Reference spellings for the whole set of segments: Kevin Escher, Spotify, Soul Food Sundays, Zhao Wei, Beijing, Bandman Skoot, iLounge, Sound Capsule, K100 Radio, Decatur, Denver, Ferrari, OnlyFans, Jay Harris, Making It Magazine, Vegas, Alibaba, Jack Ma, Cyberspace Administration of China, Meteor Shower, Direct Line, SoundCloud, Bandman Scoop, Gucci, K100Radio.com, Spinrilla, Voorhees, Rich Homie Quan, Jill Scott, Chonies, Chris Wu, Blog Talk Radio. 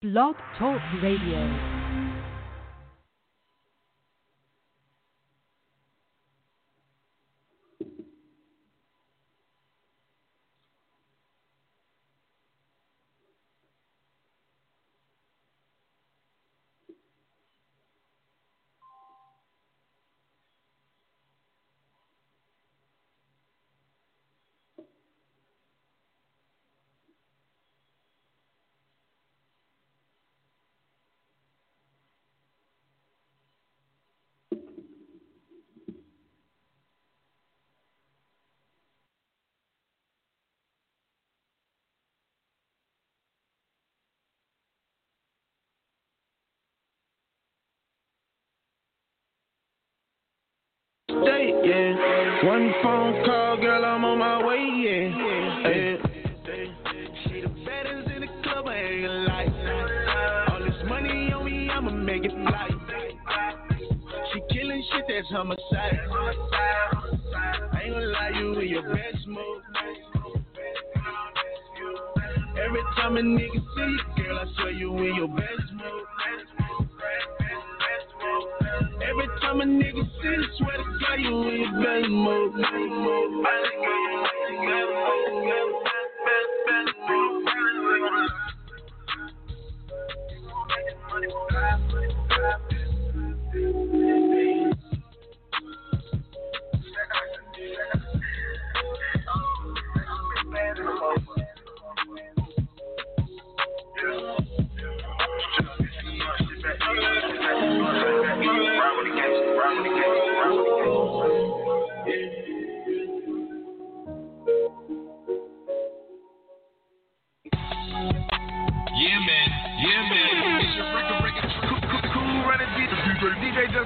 Blog Talk Radio. Yeah. One phone call, girl, I'm on my way, She the baddest in the club, I ain't gonna lie. All this money on me, I'ma make it fly. She killing shit, that's homicide. I ain't gonna lie, you in your best mode. Every time a nigga see you, girl, I swear you in your best mode. Every time a nigga says, swear to God, you in your best mode.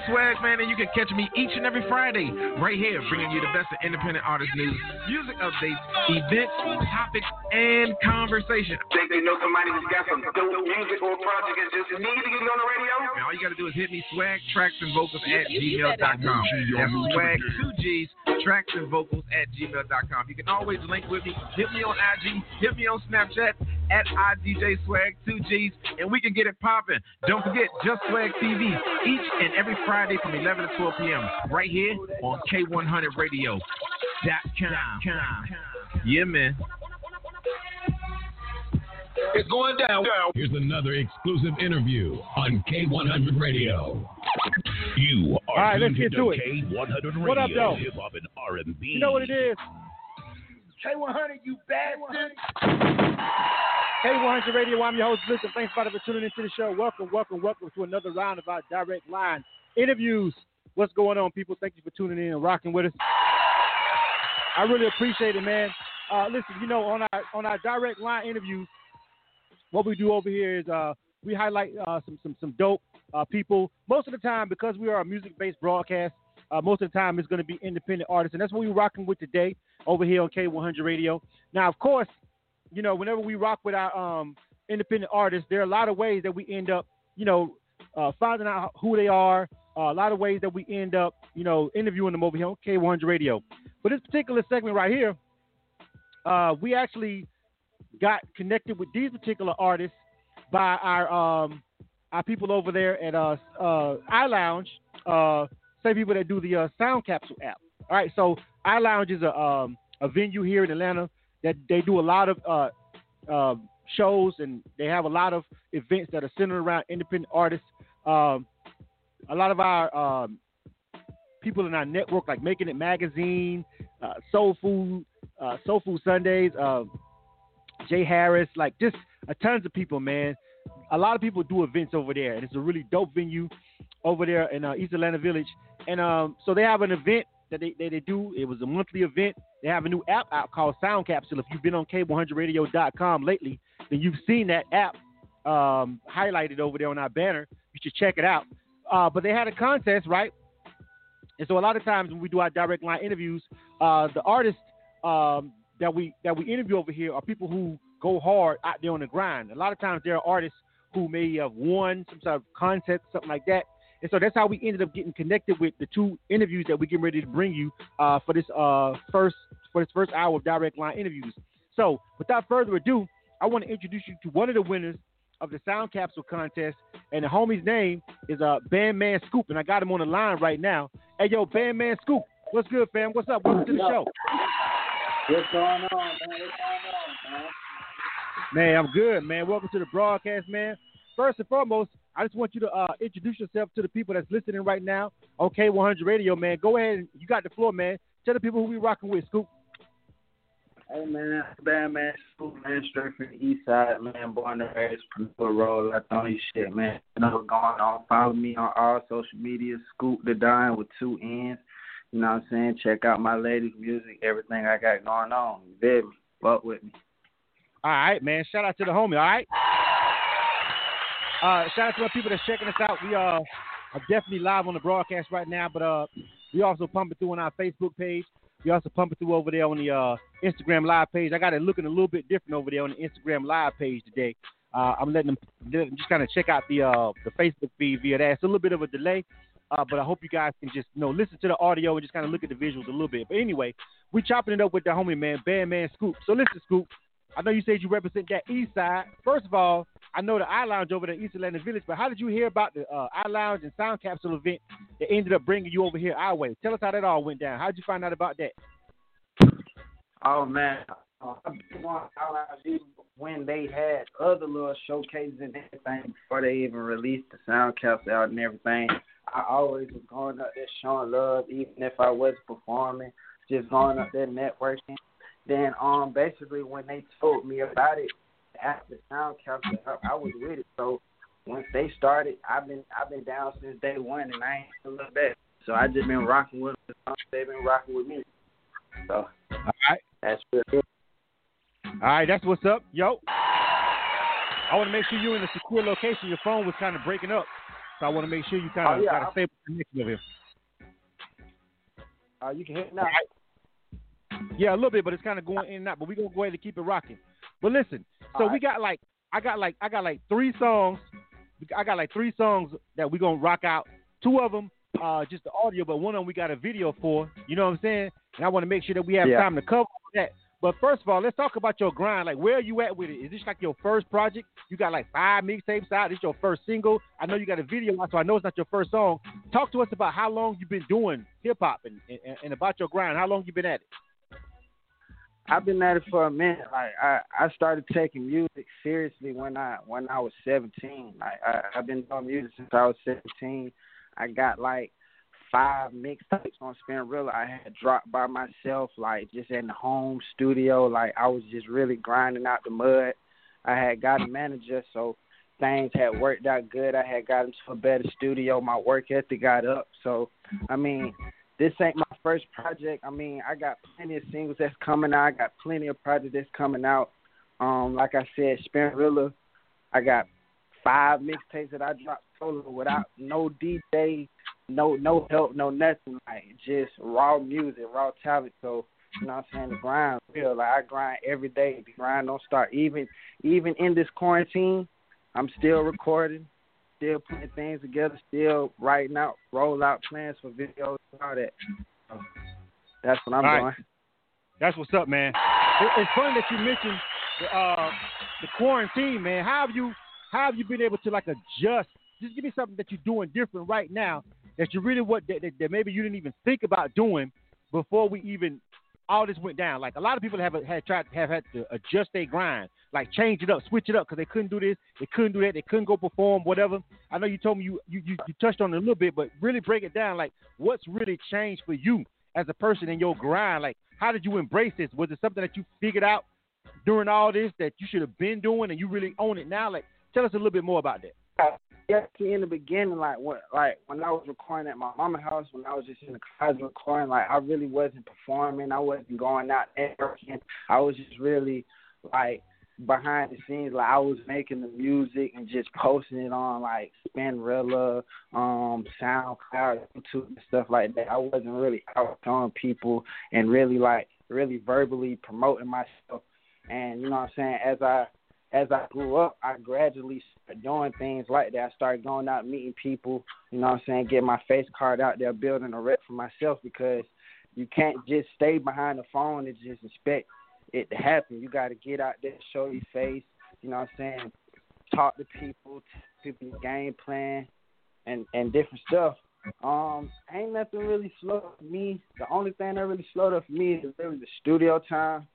Swag, man, and you can catch me each and every Friday right here, bringing you the best of independent artist news, music updates, events, topics, and conversation. Think they know somebody who's got some dope music or project and just need to get on the radio? Man, all you got to do is hit me, swag, tracks, and vocals at gmail.com. That's swag, 2Gs, tracks, and vocals at gmail.com. You can always link with me. Hit me on IG. Hit me on Snapchat. At IDJSwag2Gs, and we can get it popping. Don't forget, Just Swag TV, each and every Friday from 11 to 12 p.m. right here on K100 Radio.com. Yeah, man. It's going down. Here's another exclusive interview on K100 Radio. You are all right, let's get to it. K100 Radio. What up, though? Hip-hop and R&B. You know what it is? K100, you bastard. K100 Radio, I'm your host, Rich, and thanks, everybody, for tuning into the show. Welcome to another round of our Direct Line interviews. What's going on, people? Thank you for tuning in and rocking with us. I really appreciate it, man. Listen, you know, on our Direct Line interviews, what we do over here is we highlight some dope people. Most of the time, because we are a music-based broadcast, most of the time it's going to be independent artists, and that's what we're rocking with today over here on K100 Radio. Now, of course, you know, whenever we rock with our independent artists, there are a lot of ways that we end up, you know, finding out who they are, a lot of ways that we end up, you know, interviewing them over here on K100 Radio. But this particular segment right here, we actually got connected with these particular artists by our people over there at iLounge, same people that do the Sound Capsule app. All right, so iLounge is a venue here in Atlanta that they do a lot of shows, and they have a lot of events that are centered around independent artists. A lot of our people in our network, like Making It Magazine, Soul Food Sundays, Jay Harris, like just tons of people, man. A lot of people do events over there, and it's a really dope venue over there in East Atlanta Village. And so they have an event that they do. It was a monthly event. They have a new app out called Sound Capsule. If you've been on K100Radio.com lately, then you've seen that app highlighted over there on our banner. You should check it out. But they had a contest, right? And so a lot of times when we do our Direct Line interviews, the artists that we interview over here are people who go hard out there on the grind. A lot of times there are artists who may have won some sort of contest, something like that. And so that's how we ended up getting connected with the two interviews that we're getting ready to bring you for this first hour of Direct Line interviews. So without further ado, I want to introduce you to one of the winners of the Sound Capsule contest, and the homie's name is Bandman Scoop, and I got him on the line right now. Hey, yo, Bandman Scoop, what's good, fam? What's up? Welcome to the show. What's going on, man? Man, I'm good, man. Welcome to the broadcast, man. First and foremost, I just want you to introduce yourself to the people that's listening right now on K100 Radio, man. Go ahead. You got the floor, man. Tell the people who we rocking with, Scoop. Hey, man, Bandman Scoop, man, straight from the east side, man, born and raised, Spinrilla road, that's the only shit, man. You know what's going on? Follow me on all social media, Scoop the Dime with 2 N's. You know what I'm saying? Check out my latest music, everything I got going on. You feel me? Fuck with me. All right, man. Shout out to the homie, all right? Shout out to the people that's checking us out. We are definitely live on the broadcast right now, but we also pump it through on our Facebook page. We also pump it through over there on the Instagram Live page. I got it looking a little bit different over there on the Instagram Live page today. I'm letting them just kind of check out the Facebook feed via that. It's a little bit of a delay, but I hope you guys can just listen to the audio and just kind of look at the visuals a little bit. But anyway, we chopping it up with the homie, man, Bandman Scoop. So listen, Scoop, I know you said you represent that east side. First of all, I know the iLounge over there in East Atlanta Village, but how did you hear about the iLounge and Sound Capsule event that ended up bringing you over here our way? Tell us how that all went down. How did you find out about that? Oh, man. I've been on iLounge when they had other little showcases and everything before they even released the Sound Capsule out and everything. I always was going up there showing love, even if I was performing, just going up there networking. Then basically when they told me about it, after Sound Capsule, I was with it. So once they started, I've been down since day one, and I ain't gonna look back. So I just been rocking with them. They've been rocking with me. So all right, that's real good. All right, that's what's up, yo. I want to make sure you're in a secure location. Your phone was kind of breaking up, so I want to make sure you kind of got a stable connection with him. You can hear it now. Yeah, a little bit, but it's kind of going in and out. But we're gonna go ahead and keep it rocking. But listen, so we got like I got like 3 songs. I got like 3 songs that we gonna rock out. 2 of them, just the audio, but one of them we got a video for. You know what I'm saying? And I want to make sure that we have time to cover that. But first of all, let's talk about your grind. Like, where are you at with it? Is this like your first project? You got like 5 mixtapes out. This your first single. I know you got a video out, so I know it's not your first song. Talk to us about how long you've been doing hip hop and about your grind. How long you been at it? I've been at it for a minute. Like I started taking music seriously when I was 17. Like I've been doing music since I was 17. I got like 5 mixtapes on Spinrilla. I had dropped by myself, like just in the home studio. Like I was just really grinding out the mud. I had got a manager, so things had worked out good. I had gotten to a better studio. My work ethic got up. So I mean, this ain't my first project. I mean, I got plenty of singles that's coming out. I got plenty of projects that's coming out. Like I said, Spinrilla, I got 5 mixtapes that I dropped solo without no DJ, no help, no nothing. Like just raw music, raw talent. So you know what I'm saying? The grind real. Like I grind every day. The grind don't start. Even in this quarantine, I'm still recording. Still putting things together, still writing out, roll out plans for videos and all that. So that's what I'm doing. That's what's up, man. It's funny that you mentioned the quarantine, man. How have you been able to like adjust? Just give me something that you're doing different right now that you really that maybe you didn't even think about doing before we even all this went down. Like a lot of people have had to adjust their grind, like change it up, switch it up, because they couldn't do this, they couldn't do that, they couldn't go perform, whatever. I know you told me you touched on it a little bit, but really break it down. Like, what's really changed for you as a person in your grind? Like, how did you embrace this? Was it something that you figured out during all this that you should have been doing and you really own it now? Like, tell us a little bit more about that. Yeah, in the beginning, when I was recording at my mama's house, when I was just in the closet recording, like I really wasn't performing, I wasn't going out networking. I was just really like behind the scenes, like I was making the music and just posting it on like Spinrilla, SoundCloud, YouTube and stuff like that. I wasn't really out on people and really verbally promoting myself. And you know what I'm saying, as I grew up, I gradually started doing things like that. I started going out, meeting people, you know what I'm saying, getting my face card out there, building a rep for myself, because you can't just stay behind the phone and just expect it to happen. You got to get out there, show your face, you know what I'm saying, talk to people, people's game plan, and different stuff. Ain't nothing really slow for me. The only thing that really slowed up for me is really the studio time.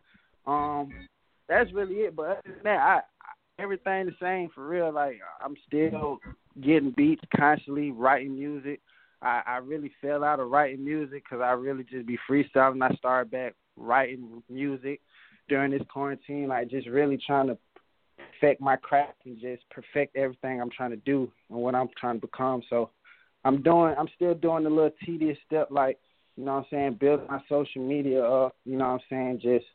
That's really it. But other than that, I everything the same for real. Like, I'm still getting beats constantly, writing music. I really fell out of writing music because I really just be freestyling. I started back writing music during this quarantine, like just really trying to perfect my craft and just perfect everything I'm trying to do and what I'm trying to become. So I'm still doing the little tedious step, like, you know what I'm saying, building my social media up, you know what I'm saying, just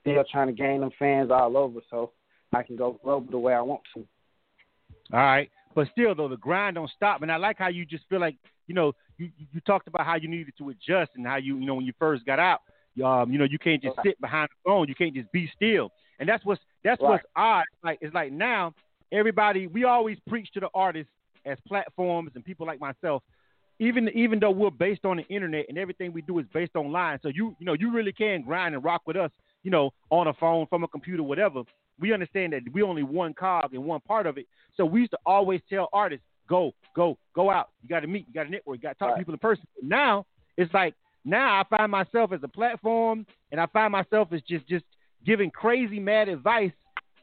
still trying to gain them fans all over so I can go global the way I want to. All right. But still, though, the grind don't stop. And I like how you just feel like, you know, you talked about how you needed to adjust and how you know, when you first got out, you know, you can't just sit behind the phone. You can't just be still. And that's what's odd. Like, it's like now everybody, we always preach to the artists as platforms and people like myself, even though we're based on the internet and everything we do is based online. So you really can grind and rock with us, you know, on a phone, from a computer, whatever. We understand that we only one cog and one part of it. So we used to always tell artists, go out. You got to meet, you got to network, you got to talk to people in person. But now it's like, now I find myself as a platform, and I find myself as just giving crazy mad advice.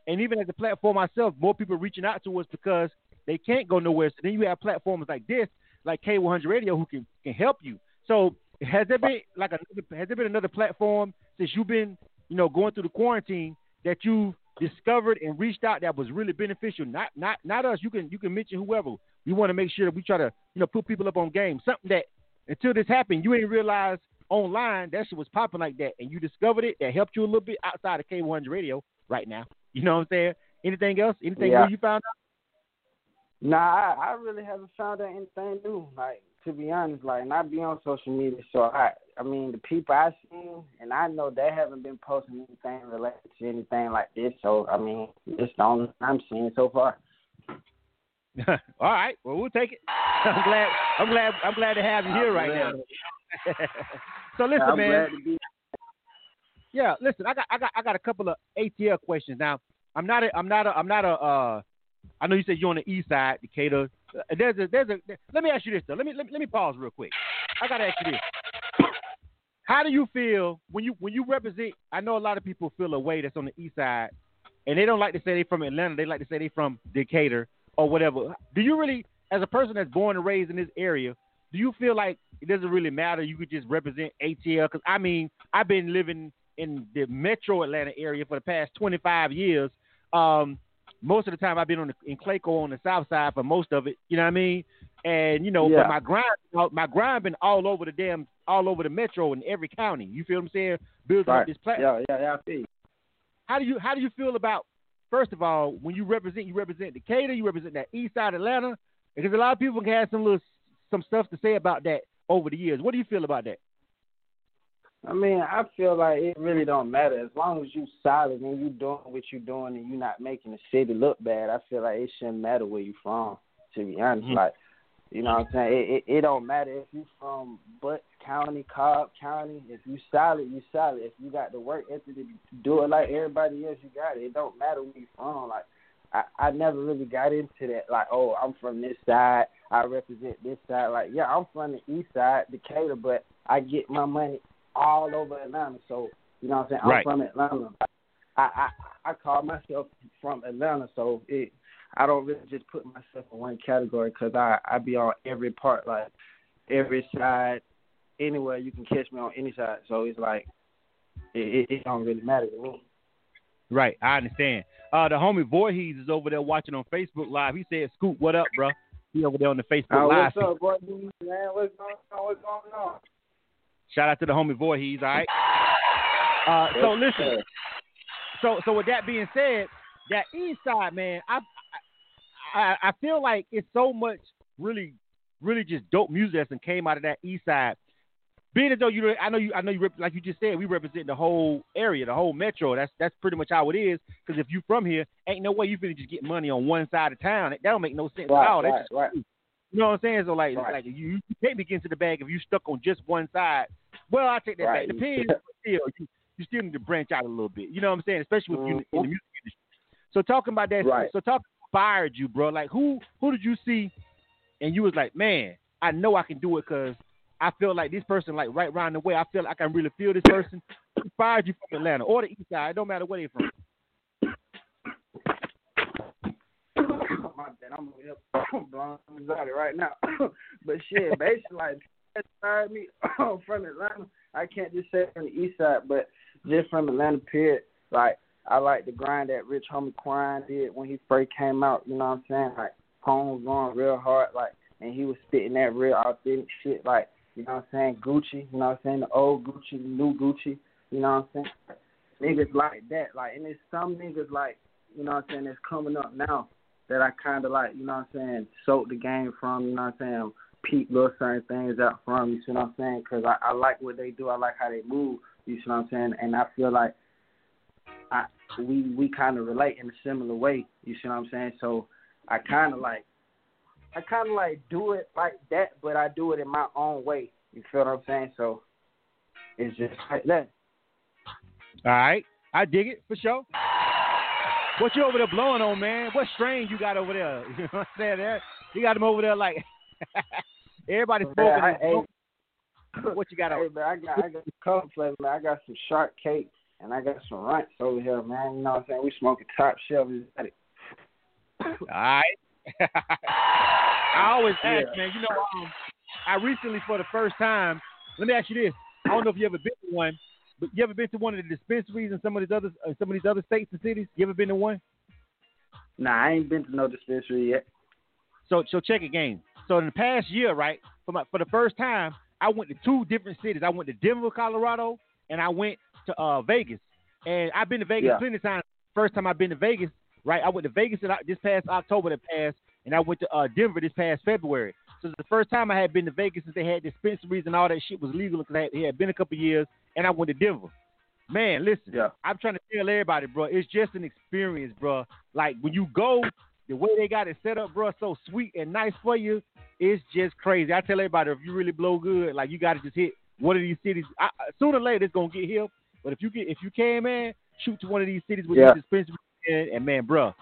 And even as a platform myself, more people reaching out to us because they can't go nowhere. So then you have platforms like this, like K100 Radio, who can help you. So has there been another platform since you've been, you know, going through the quarantine that you discovered and reached out that was really beneficial? Not us. You can mention whoever. We want to make sure that we try to, you know, put people up on game. Something that until this happened, you ain't realize online that shit was popping like that, and you discovered it. That helped you a little bit outside of K100 Radio right now. You know what I'm saying? Anything else? Anything new you found out? Nah, I really haven't found out anything new. Like, to be honest, like, not be on social media. So I mean, the people I seen and I know they haven't been posting anything related to anything like this. So I mean, it's the only I'm seeing so far. All right, well, we'll take it. I'm glad to have you here right now. So listen, man. Yeah, listen, I got a couple of ATL questions now. I'm not a I know you said you're on the east side, Decatur. Let me ask you this though. Let me pause real quick. I gotta ask you this. How do you feel when you represent? I know a lot of people feel a way that's on the east side, and they don't like to say they from Atlanta. They like to say they from Decatur or whatever. Do you really, as a person that's born and raised in this area, do you feel like it doesn't really matter? You could just represent ATL? Because I mean, I've been living in the metro Atlanta area for the past 25 years. Most of the time I've been in Clayco on the south side for most of it, you know what I mean? And, you know, but my grind been all over the metro in every county. You feel what I'm saying? Building up this platform. Yeah, I see. How do you feel about, first of all, when you represent Decatur, you represent that east side Atlanta? Because a lot of people have some stuff to say about that over the years. What do you feel about that? I mean, I feel like it really don't matter. As long as you solid and you doing what you're doing and you're not making the city look bad, I feel like it shouldn't matter where you from, to be honest. Mm-hmm. Like, you know what I'm saying? It don't matter if you from Butt County, Cobb County. If you solid, you solid. If you got the work ethic to do it like everybody else, you got it. It don't matter where you from. Like, I never really got into that, like, oh, I'm from this side, I represent this side. Like, yeah, I'm from the east side, Decatur, but I get my money all over Atlanta. So, you know what I'm saying? I'm from Atlanta. I call myself from Atlanta, so I don't really just put myself in one category because I be on every part, like every side, anywhere you can catch me on any side. So it's like, it don't really matter to me. Right, I understand. The homie Voorhees is over there watching on Facebook Live. He said, Scoop, what up, bro? He over there on the Facebook Live. What's up, Voorhees, man? What's going on? Shout out to the homie Voorhees, all right? So listen, so with that being said, that east side, man, I feel like it's so much really just dope music that came out of that east side. Being as though I know you like you just said, we represent the whole area, the whole metro. That's pretty much how it is. Because if you from here, ain't no way you finna just get money on one side of town. That don't make no sense at all. That's just, you know what I'm saying? So like you can't be getting to the bag if you stuck on just one side. Well, I take that back. Depends. You still need to branch out a little bit. You know what I'm saying? Especially if you in the music industry. So talking about that. Right. So talking inspired you, bro? Like, who did you see and you was like, man, I know I can do it because I feel like this person, like, right around the way, I feel like I can really feel this person. Inspired you from Atlanta or the East Side, it don't matter where they from. My bad, I'm blowing anxiety right now. But shit, basically, like, inspired me from Atlanta. I can't just say from the East Side, but just from Atlanta, period. Like, I like the grind that Rich Homie Quan did when he first came out, you know what I'm saying? Like, poems going real hard, like, and he was spitting that real authentic shit, like, you know what I'm saying? Gucci, you know what I'm saying? The old Gucci, the new Gucci, you know what I'm saying? Niggas like that, like, and there's some niggas, like, you know what I'm saying, that's coming up now that I kind of like, you know what I'm saying, soaked the game from, you know what I'm saying, peep little certain things out from, you see what I'm saying? Because I like what they do, I like how they move, you see what I'm saying? And I feel like we kind of relate in a similar way, you see what I'm saying? So I kind of like do it like that, but I do it in my own way, you feel what I'm saying? So it's just like that. All right, I dig it, for sure. What you over there blowing on, man? What strain you got over there? You know what I'm saying? You got them over there like everybody's smoking. What you got over there? I got color flavor, man. I got some shortcake and I got some runts over here, man. You know what I'm saying? We smoking top shelf. All right. I always ask, man. You know, I recently for the first time. Let me ask you this. I don't know if you ever been to one. But you ever been to one of the dispensaries in some of these other states and cities? You ever been to one? Nah, I ain't been to no dispensary yet. So check it, gang. So in the past year, right, for the first time, I went to two different cities. I went to Denver, Colorado, and I went to Vegas. And I've been to Vegas plenty of times. First time I've been to Vegas, right? I went to Vegas this past October that passed, and I went to Denver this past February. So the first time I had been to Vegas since they had dispensaries and all that shit was legal because it had been a couple of years, and I went to Denver. Man, listen, I'm trying to tell everybody, bro, it's just an experience, bro. Like, when you go, the way they got it set up, bro, so sweet and nice for you, it's just crazy. I tell everybody, if you really blow good, like, you got to just hit one of these cities. Sooner or later, it's going to get here, but if you can, man, shoot to one of these cities with these dispensaries, and man, bro,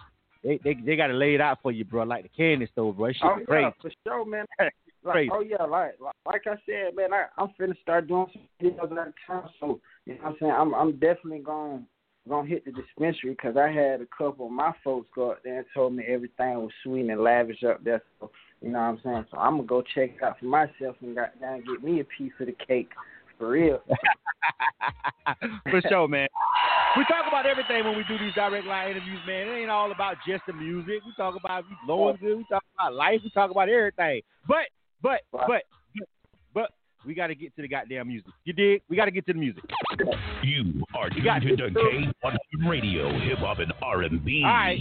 They got it laid out for you, bro, like the candy store, bro. That shit is crazy. For sure, man. Like, like I said, man, I'm finna start doing some videos at a time. So, you know what I'm saying? I'm definitely gonna hit the dispensary because I had a couple of my folks go up there and told me everything was sweet and lavish up there. So, you know what I'm saying? So I'm gonna go check it out for myself and get me a piece of the cake. For real. For sure, man. We talk about everything when we do these direct line interviews, man. It ain't all about just the music. We talk about you blowing good. We talk about life. We talk about everything. But we got to get to the goddamn music. You dig? We got to get to the music. You are tuned into K100 Radio, Hip Hop and R&B. All right.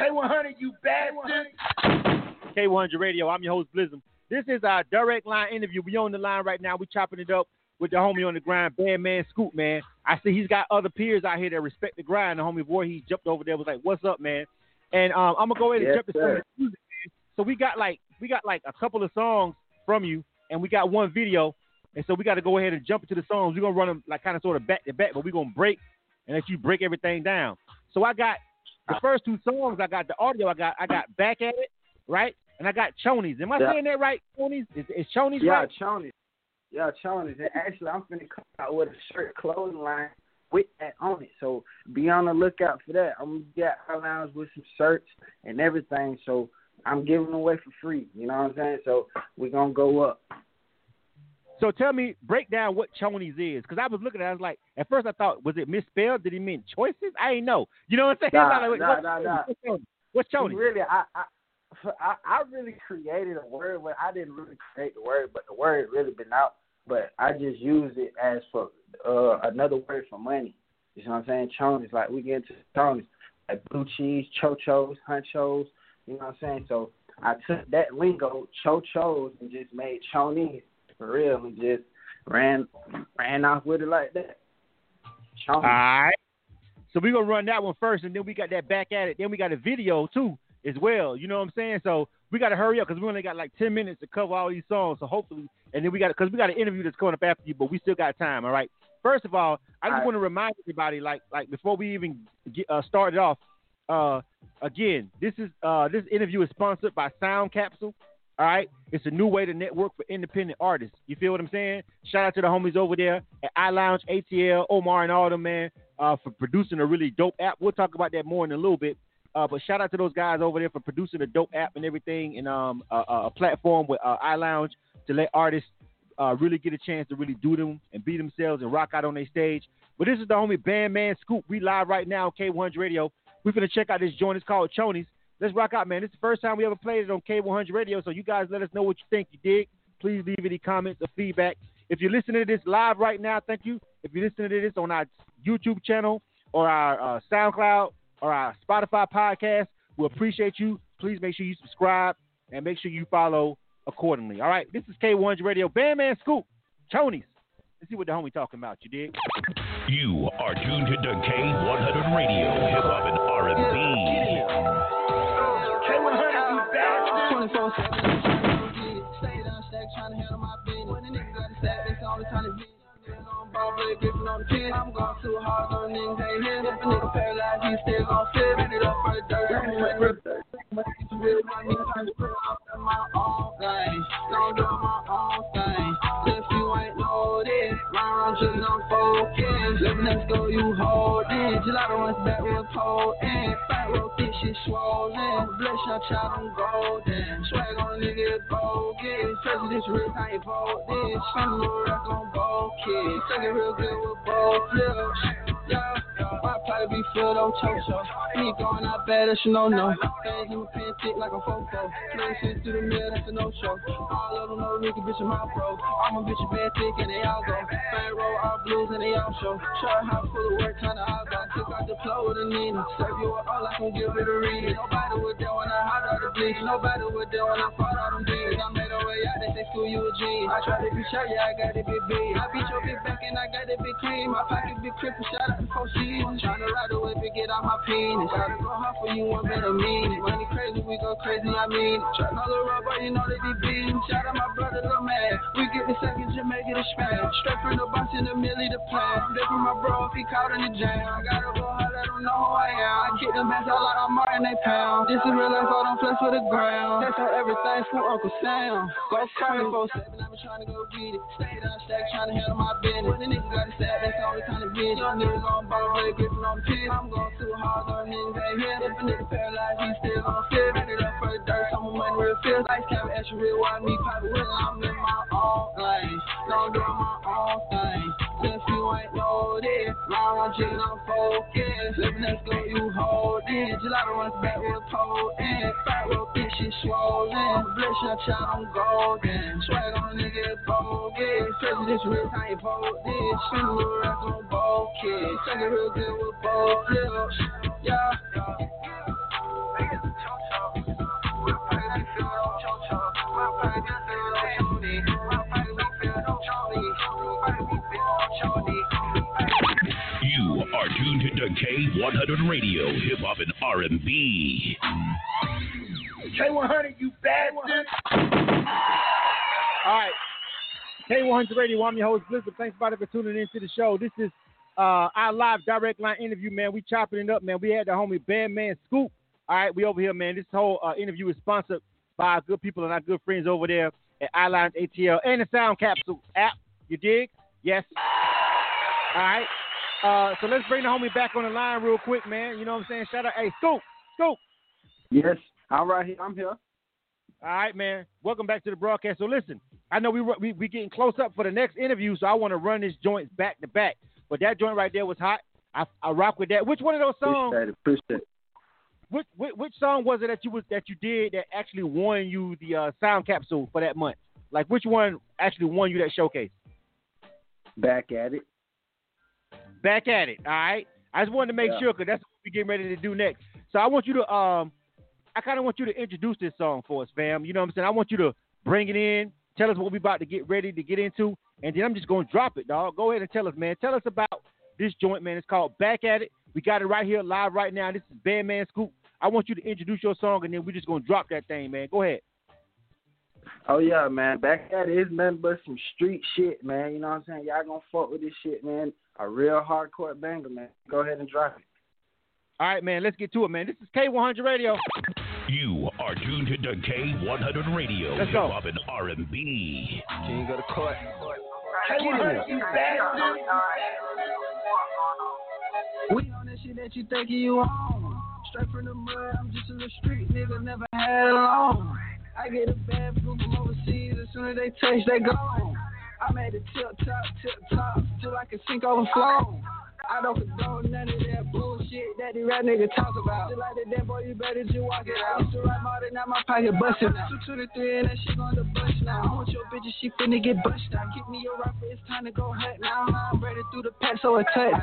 K100, you bad one. K100 Radio. I'm your host, Blizzum. This is our direct line interview. We on the line right now. We chopping it up with the homie on the grind, Bandman Scoop, man. I see he's got other peers out here that respect the grind. The homie boy, he jumped over there, was like, "What's up, man?" And I'm gonna go ahead and jump into the music, man. So we got like a couple of songs from you, and we got one video, and so we got to go ahead and jump into the songs. We're gonna run them like kind of sort of back to back, but we're gonna break and let you break everything down. So I got the first two songs. I got the audio. I got Back at It, right? And I got Chonies. Am I saying that right? Chonies? Is Chonies right? Yeah, Chonies. And actually, I'm finna come out with a shirt clothing line with that on it. So be on the lookout for that. I'm gonna get iLounge with some shirts and everything. So I'm giving away for free. You know what I'm saying? So we're gonna go up. So tell me, break down what Chonies is. Because I was looking at it, I was like, at first I thought, was it misspelled? Did he mean choices? I ain't know. You know what I'm saying? Nah. What's Chonies? Really, I really created a word, but I didn't really create the word, but the word really been out. But I just used it as for another word for money. You know what I'm saying? Chonies, like we get into chonies, like blue cheese, chochos, hunchos. You know what I'm saying? So I took that lingo, chochos, and just made chonies for real, and just ran off with it like that. Chonies. All right. So we're gonna run that one first, and then we got that Back at It. Then we got a video too. As well, you know what I'm saying? So we got to hurry up because we only got like 10 minutes to cover all these songs. So hopefully, and then because we got an interview that's coming up after you, but we still got time. All right. First of all, I just want to remind everybody, like before we even get started off, Again, this interview is sponsored by Sound Capsule. All right, it's a new way to network for independent artists. You feel what I'm saying? Shout out to the homies over there at iLounge, ATL, Omar, and all them, man, for producing a really dope app. We'll talk about that more in a little bit. But shout out to those guys over there for producing a dope app and everything, and a platform with iLounge to let artists really get a chance to really do them and be themselves and rock out on their stage. But this is the homie Bandman Scoop. We live right now on K100 Radio. We're going to check out this joint. It's called Chonies. Let's rock out, man. This is the first time we ever played it on K100 Radio, so you guys let us know what you think. You dig? Please leave any comments or feedback. If you're listening to this live right now, thank you. If you're listening to this on our YouTube channel or our SoundCloud or our Spotify podcast, we appreciate you. Please make sure you subscribe and make sure you follow accordingly. All right, this is K100 Radio. Bandman Scoop, Chonies. Let's see what the homie talking about. You dig? You are tuned to K100 Radio, hip hop and R&B. I'm going too hard on niggas ain't here. If a nigga paralyzed, he still gon' flip it up for dirt. I'm gonna rip dirt. But if you really want me, I'm trying to put up in my own thing. Don't do my own thing. If you ain't loaded, round just don't focus. Let me next go, you hold it. Gelato runs back real cold and fat real thick, she swollen. Bless your child, I'm golden. Swag on a nigga, bogus. Touching this wrist, I ain't voted. From the rock on both kids. Take it real good with both flips. Yeah. I probably be full, don't choke, so ain't going out bad, that's a no-no. Things in my pen thick like a photo. Playing shit through the mill, that's a no-show. All of them know nigga, bitch, I'm out, bro. All my bitches bad thick and they all go. Fan roll, all blues and they all show. Short how full of work, time to all go. Took out the flow with a Nina. Serve you with all I can give it a read. Nobody was there when I hot out the bleach. Nobody was there when I fought out them beans. I made a way out, they say screw you a G. I tried to be shy, yeah, I got it big B. I beat your big back and I got it big cream. My pocket big cripple, shout out to Coach G. I'm tryna ride away to get out my penis. Gotta go hard for you, one better mean it. Money crazy, we go crazy, I mean it. Try another rubber, you know they be beating. Shout out my brother, Lil' Man. We get the second Jamaica to Spain. Straight from the box in the millie to plan. They from my bro if he caught in the jam. I gotta go hard, I don't know who I am. I kick them bands out like I'm Martin, they pound. This is real life, I don't flex for the ground. That's how everything's from Uncle Sam. Go crazy, 4-7, I been tryna go get it. Stay down, stack, tryna handle my business. When the niggas got a stab, that's all the kind of bitch. Young niggas on ball, I'm going too hard on niggas ain't here. If a nigga paralyzed, he still gon' flip it up for the dirt. Some of my real feels like Kevin Escher, real why me pop it when I'm in my own lane. Don't do my own thing. If you ain't loaded, round on G, I'm focused. Let me next go, you hold it. Gelato runs back real cold and fat real thick, she swollen. Bless your child, I'm golden. Swag on a nigga, bogus. Touching this wrist, I ain't voted. Spinrilla, rock on both kids. Take it real good. You are tuned to K100 Radio, hip hop and R&B. K100, you bad one. All right, K100 Radio. I'm your host, Blizzard. Thanks, everybody, for tuning in to the show. This is our live direct line interview, man. We chopping it up, man. We had the homie Bandman Scoop. All right, we over here, man. This whole interview is sponsored by our good people and our good friends over there at iLounge, ATL, and the Sound Capsule app. You dig? Yes. All right. So let's bring the homie back on the line real quick, man. You know what I'm saying? Shout out. Hey, Scoop. Scoop. Yes. I'm right here. I'm here. All right, man. Welcome back to the broadcast. So listen, I know we getting close up for the next interview, so I want to run this joint back to back. But that joint right there was hot. I rock with that. Which one of those songs? Appreciate it. Which song was it that you did that actually won you the Sound Capsule for that month? Like which one actually won you that showcase? Back at it. All right. I just wanted to make sure because that's what we're getting ready to do next. So I want you to I kind of want you to introduce this song for us, fam. You know what I'm saying? I want you to bring it in. Tell us what we're about to get ready to get into, and then I'm just going to drop it, dog. Go ahead and tell us, man. Tell us about this joint, man. It's called Back At It. We got it right here live right now. This is Bandman Scoop. I want you to introduce your song, and then we're just going to drop that thing, man. Go ahead. Oh, yeah, man. Back At It is nothing but some street shit, man. You know what I'm saying? Y'all going to fuck with this shit, man. A real hardcore banger, man. Go ahead and drop it. All right, man, let's get to it, man. This is K100 Radio. You are tuned to K100 Radio. Let's go. Hip-hop and R&B. Can you go to court? K100, you bastard. We on that shit that you think you on. Straight from the mud, I'm just in the street, nigga, never had a loan. I get a bad boo from overseas, as soon as they touch, they gone. I'm at the tip-top, till I can sink overflow. I don't condone none of that bullshit that the rap nigga talk about. Just like the damn boy, you better just walk it out. Used to rap all that, now my pocket bustin' out. 223 and that shit on the bus now. I want your bitches, she finna get bushed now. Give me your rapper, it's time to go hut now. I'm ready through the pack, so I touch. Trap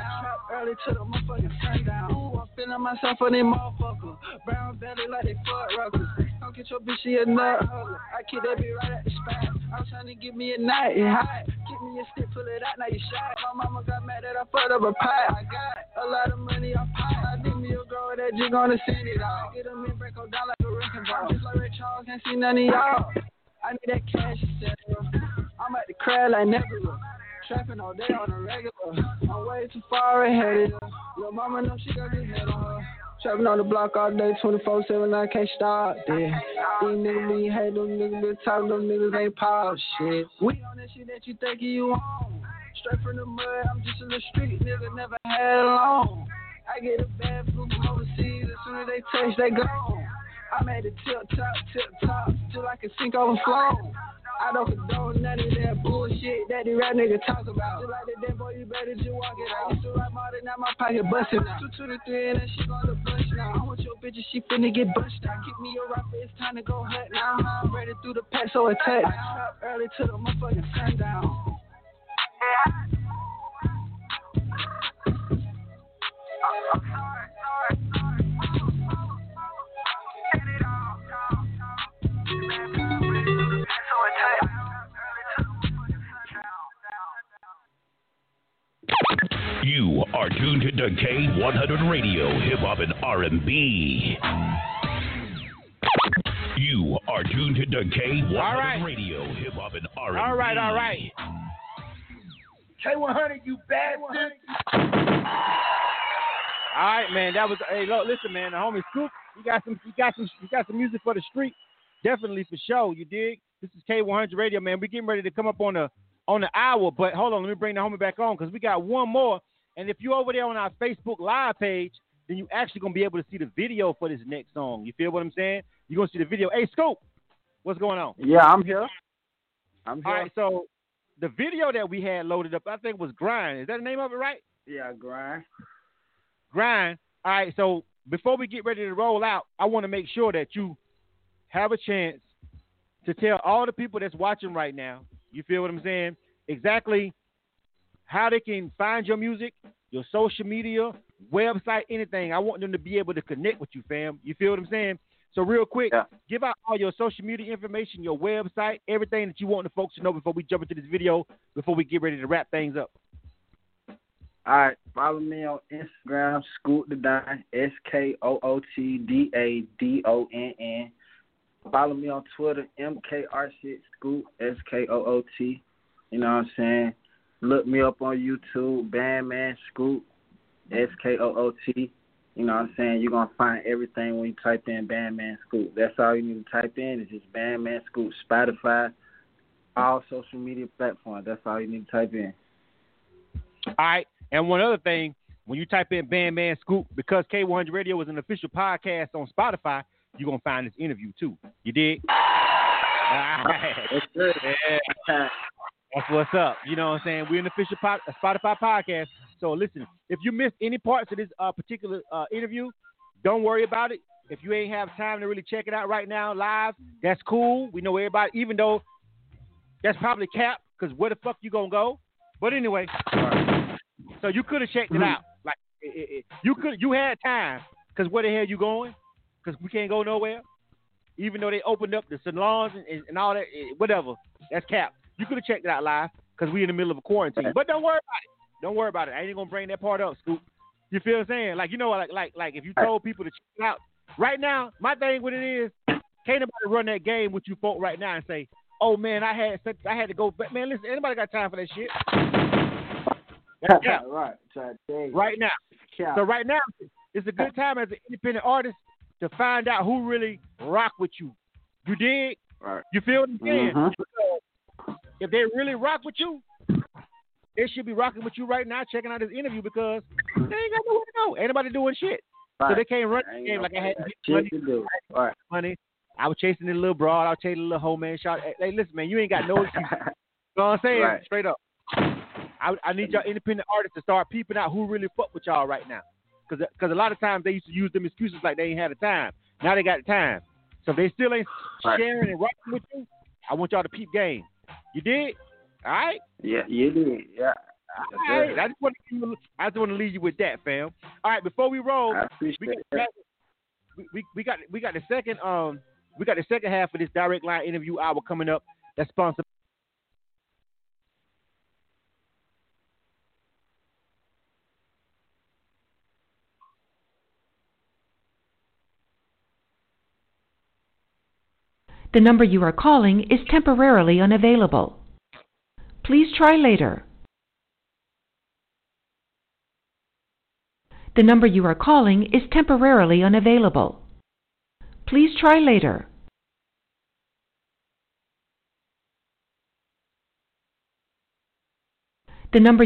early to the motherfucking sundown. Ooh, I'm feeling myself on that motherfucker. Brown belly like they fuck rubbers. Don't get your bitch, she a nut hugger. I kick that bitch right at the spot. I'm trying to give me a night, it's hot. Give me a stick, pull it out, now you shot. My mama got mad that I fucked up a pot. I got a lot of money, I'm pot. I give me a girl that you gonna send it all. Get them in, break them down like a wrecking ball. Just like Rich Homie, can't see none of y'all. I need that cash, etc. I'm at the crab like Nebula. Trapping all day on the regular. I'm way too far ahead of her. Lil' mama know she got this head on her. Trapping on the block all day, 24/7, I can't stop this. These niggas be hatin', them niggas be talkin', them niggas ain't pop shit. We on that shit that you think you on. Straight from the mud, I'm just in the street, nigga, never had a loan. I get a bad food from overseas, as soon as they touch, they gone. I'm at the tip-top, till I can sink overflow. I don't condone none of that bullshit that the rap nigga talk about. Just like the damn boy, you better just walk it out. Used to rap all that, now my pocket bustin' out. 223 and that shit on the bus now. I want your bitches, she finna get bushed out. Give me your rapper, it's time to go hut now. I'm ready through the pack, so I touch. Trap early to the motherfucking sundown. You are tuned to K100 Radio, Hip Hop and R&B. You are tuned to K100 Radio, Hip Hop and R&B. All right. K100, you bastard. All right, man. That was listen, man. The homie Scoop, you got some music for the street, definitely for sure. You dig? This is K100 Radio, man. We're getting ready to come up on the hour, but hold on, let me bring the homie back on because we got one more. And if you're over there on our Facebook Live page, then you're actually going to be able to see the video for this next song. You feel what I'm saying? You're going to see the video. Hey, Scoop, what's going on? Yeah, I'm here. All right, so the video that we had loaded up, I think was Grind. Is that the name of it, right? Yeah, Grind. All right, so before we get ready to roll out, I want to make sure that you have a chance to tell all the people that's watching right now, you feel what I'm saying, exactly how they can find your music, your social media, website, anything. I want them to be able to connect with you, fam. You feel what I'm saying? So real quick, Give out all your social media information, your website, everything that you want the folks to know before we jump into this video, before we get ready to wrap things up. All right, follow me on Instagram, Scoot the Don, SKOOTDADONN. Follow me on Twitter, MKR6Scoot, SKOOT. You know what I'm saying? Look me up on YouTube, Bandman Scoop, SKOOT. You know what I'm saying? You're going to find everything when you type in Bandman Scoop. That's all you need to type in is just Bandman Scoop, Spotify, all social media platforms. That's all you need to type in. All right. And one other thing, when you type in Bandman Scoop, because K100 Radio is an official podcast on Spotify, you're going to find this interview, too. You dig? All right. That's good. Yeah. That's what's up. You know what I'm saying? We're an official Spotify podcast. So, listen, if you missed any parts of this particular interview, don't worry about it. If you ain't have time to really check it out right now live, that's cool. We know everybody, even though that's probably cap, because where the fuck you going to go? But anyway, so you could have checked it out. Like, you had time, because where the hell you going? Because we can't go nowhere, even though they opened up the salons and all that, whatever. That's cap. You could have checked it out live because we in the middle of a quarantine. But don't worry about it. I ain't gonna bring that part up, Scoop. You feel what I'm saying? Like, you know, like if you told people to check it out right now, my thing with it is, can't nobody run that game with you folk right now and say, oh man, I had to go. But man, listen, anybody got time for that shit? That's cap. Right now. So right now. It's a good time as an independent artist to find out who really rock with you. You dig? Right. You feel what I'm saying? Mm-hmm. If they really rock with you, they should be rocking with you right now, checking out this interview, because they ain't got nowhere to go. Ain't nobody doing shit. Right. So they can't run the game like I had money. Right. Money. I was chasing the little broad. I was chasing the little hoe, man. Hey, listen, man, you ain't got no excuse. You know what I'm saying? Right. Straight up. I need y'all independent artists to start peeping out who really fuck with y'all right now. Because a lot of times they used to use them excuses like they ain't had the time. Now they got the time. So if they still ain't sharing and rocking with you, I want y'all to peep game. You did? All right? Yeah, you did. Yeah. All right. I just want to leave you with that, fam. All right, before we roll, we got the second half of this Direct Line interview hour coming up. That's sponsored. The number you are calling is temporarily unavailable. Please try later. The number you are calling is temporarily unavailable. Please try later. The number